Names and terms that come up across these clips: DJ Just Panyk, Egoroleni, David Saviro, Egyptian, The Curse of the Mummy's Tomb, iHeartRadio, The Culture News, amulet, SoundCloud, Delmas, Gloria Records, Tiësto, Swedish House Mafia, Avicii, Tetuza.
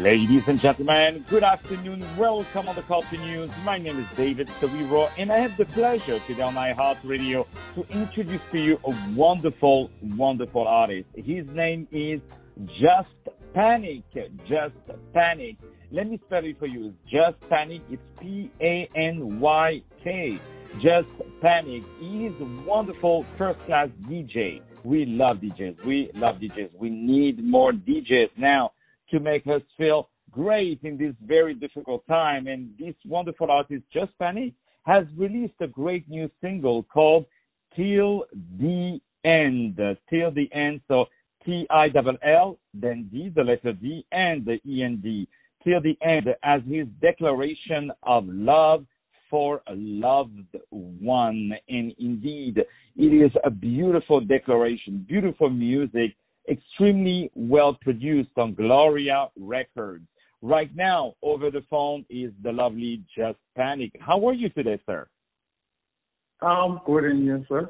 Ladies and gentlemen, good afternoon. Welcome on The Culture News. My name is David Saviro, and I have the pleasure today on iHeartRadio to introduce to you a wonderful, wonderful artist. His name is Just Panyk. Just Panyk. Let me spell it for you. Just Panyk. It's P-A-N-Y-K. Just Panyk. He is a wonderful first-class DJ. We love DJs. We love DJs. We need more DJs now to make us feel great in this very difficult time. And this wonderful artist, Just Panyk, has released a great new single called Till the End. Till the End, so T-I-L-L, then D, the letter D, and the E-N-D. Till the End, as his declaration of love for a loved one. And indeed, it is a beautiful declaration, beautiful music, extremely well-produced on Gloria Records. Right now, over the phone is the lovely Just Panyk. How are you today, sir? I'm good, and you, sir?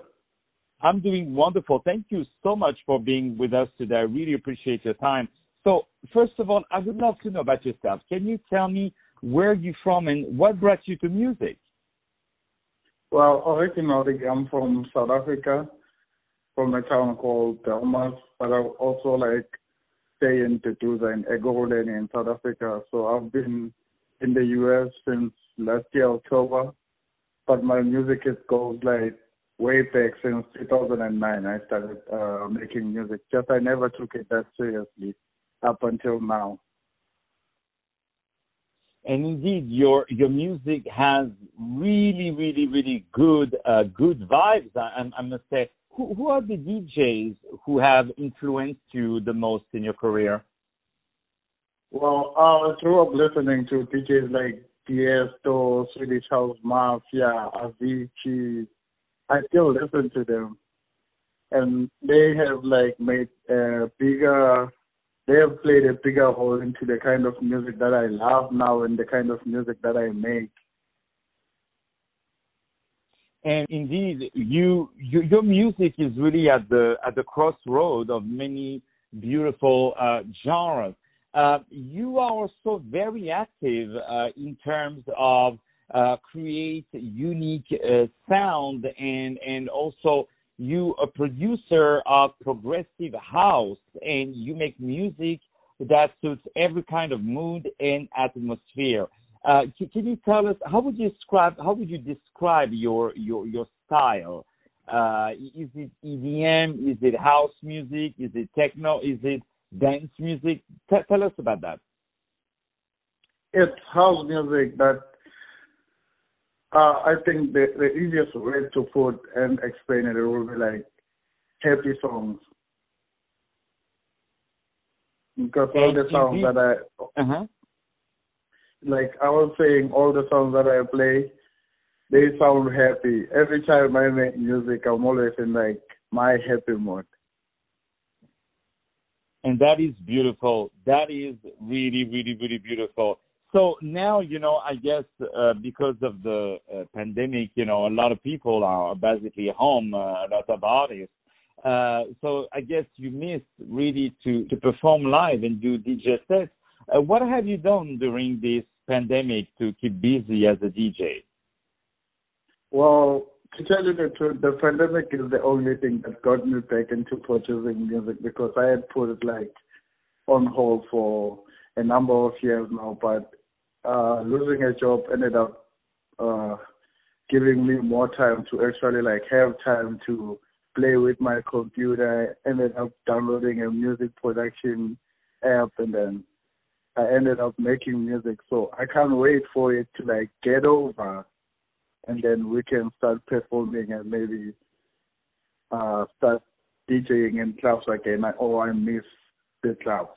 I'm doing wonderful. Thank you so much for being with us today. I really appreciate your time. So, first of all, I would love to know about yourself. Can you tell me where you're from and what brought you to music? Well, originally, I'm from South Africa, from a town called Delmas, but I also stay in Tetuza and Egoroleni in South Africa. So I've been in the U.S. since last year, October, but my music goes way back since 2009. I started making music. Just I never took it that seriously up until now. And indeed, your music has really, really, really good good vibes, I must say. Who are the DJs who have influenced you the most in your career? Well, I grew up listening to DJs like Tiësto, Swedish House Mafia, Avicii. I still listen to them. And they have they have played a bigger role into the kind of music that I love now and the kind of music that I make. And indeed, your music is really at the crossroad of many beautiful genres. You are also very active in terms of create unique sound, and also you a producer of progressive house, and you make music that suits every kind of mood and atmosphere. Can you tell us how would you describe your style? Is it EDM? Is it house music? Is it techno? Is it dance music? Tell us about that. It's house music, but I think the easiest way to put and explain it will be happy songs, because all the songs that I. Uh-huh. I was saying, all the songs that I play, they sound happy. Every time I make music, I'm always in my happy mode. And that is beautiful. That is really, really, really beautiful. So now, I guess because of the pandemic, a lot of people are basically home, a lot of artists. So I guess you missed really to perform live and do DJ sets. What have you done during this pandemic to keep busy as a DJ? Well, to tell you the truth, the pandemic is the only thing that got me back into producing music, because I had put it on hold for a number of years now, but losing a job ended up giving me more time to actually have time to play with my computer. I ended up downloading a music production app, and then I ended up making music, so I can't wait for it to get over, and then we can start performing and maybe start DJing in clubs again. I miss the clubs.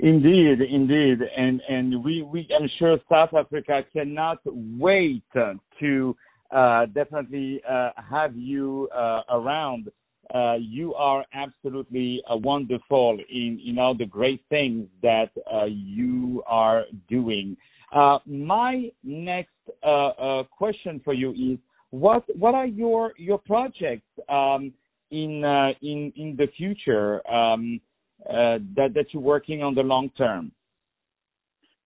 Indeed, and we I'm sure South Africa cannot wait to definitely have you around. You are absolutely wonderful in all the great things that you are doing. My next question for you is, what are your projects in the future? that you're working on the long term?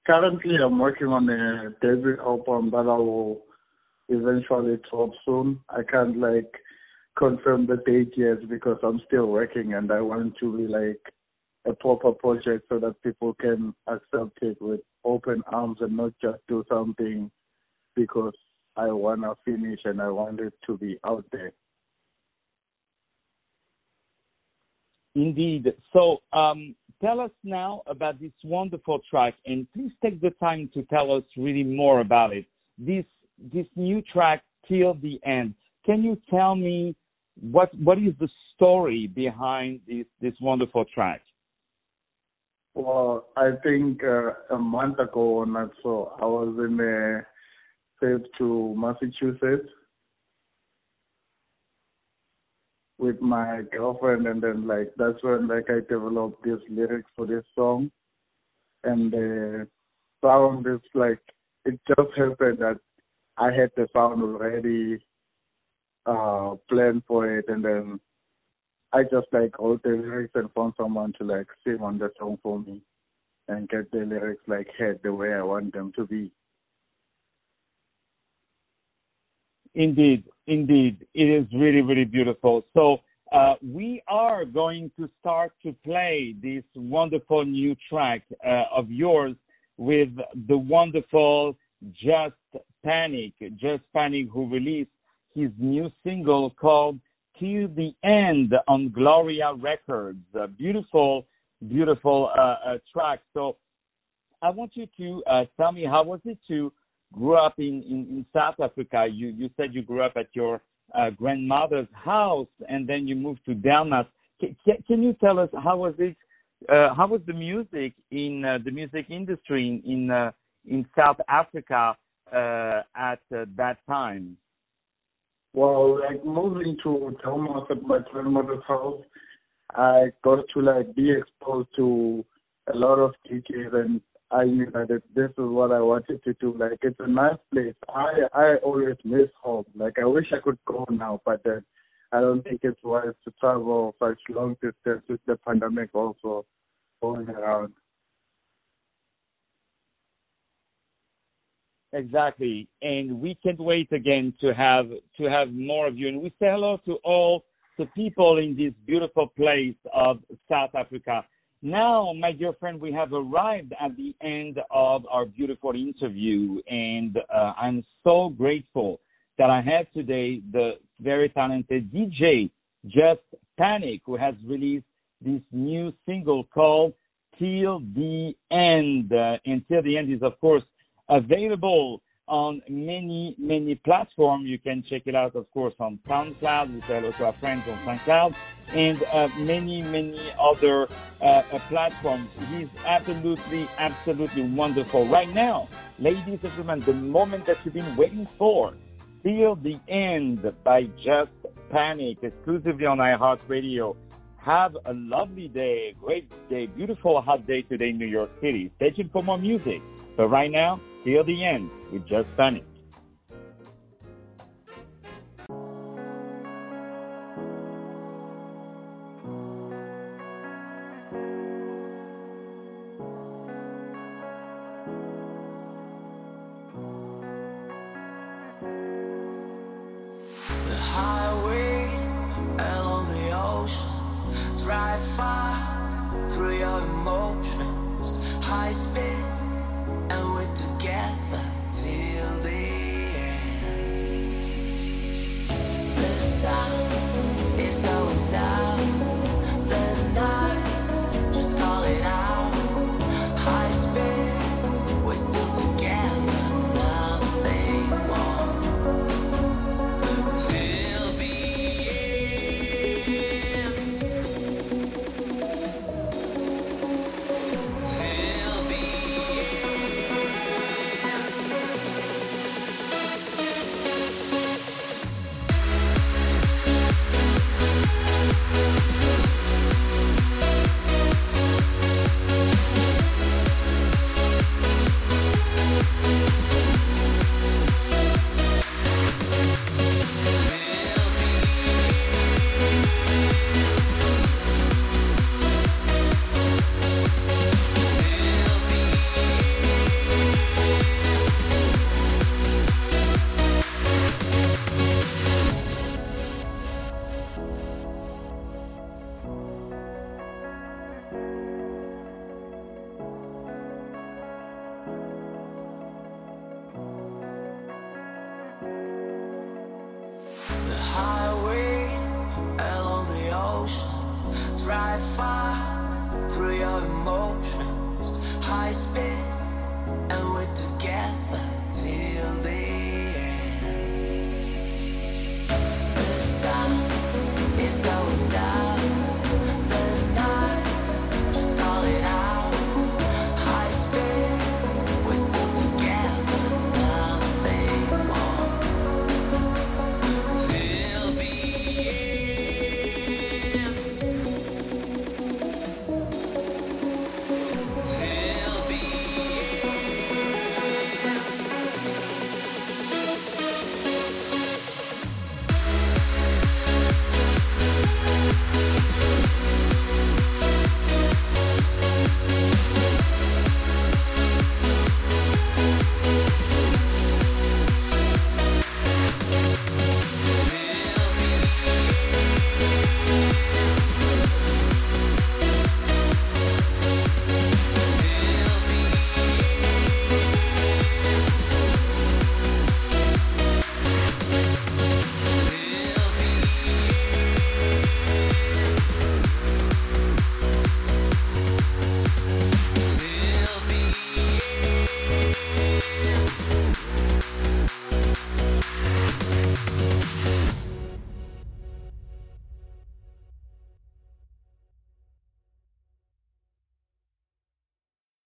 Currently, I'm working on a debut album that I will eventually drop soon. I can't confirm the date yet because I'm still working, and I want to be a proper project so that people can accept it with open arms and not just do something because I want to finish and I want it to be out there. Indeed. So tell us now about this wonderful track, and please take the time to tell us really more about it. This new track, Till the End. Can you tell me what is the story behind this wonderful track? Well, I think a month ago or not so, I was in a trip to Massachusetts with my girlfriend, and then that's when I developed these lyrics for this song, and the sound is it just happened that I had the sound already planned for it, and then I just wrote the lyrics and found someone to sing on the song for me and get the lyrics heard the way I want them to be. Indeed. It is really, really beautiful. So we are going to start to play this wonderful new track of yours with the wonderful Just Panyk, who released his new single called Till the End on Gloria Records. A beautiful track. So I want you to tell me, how was it to grew up in South Africa? You said you grew up at your grandmother's house, and then you moved to Delmas. Can you tell us how was the music in the music industry in South Africa at that time? Well, moving to Delmas at my grandmother's house, I got to be exposed to a lot of DJs, and I knew that this is what I wanted to do. It's a nice place. I always miss home. I wish I could go now, but I don't think it's wise to travel such long distance with the pandemic also going around. Exactly. And we can't wait again to have more of you. And we say hello to all the people in this beautiful place of South Africa. Now, my dear friend, we have arrived at the end of our beautiful interview, and I'm so grateful that I have today the very talented DJ Just Panyk, who has released this new single called Till the End. And Till the End is, of course, available on many, many platforms. You can check it out, of course, on SoundCloud. We say hello to our friends on SoundCloud and many, many other platforms. He's absolutely wonderful. Right now, ladies and gentlemen, the moment that you've been waiting for, Till the End by Just Panyk, exclusively on iHeartRadio. Have a lovely day, great day, beautiful hot day today in New York City. Stay tuned for more music. But right now, Till the End with Just Panyk. The highway and on the ocean, drive fast through your emotions, high speed. And we're together till the end. The sun is going down. The night, just call it out. High speed, we're still together. Nothing more till the end. Drive fast through your emotions, high speed, and we're together till the end.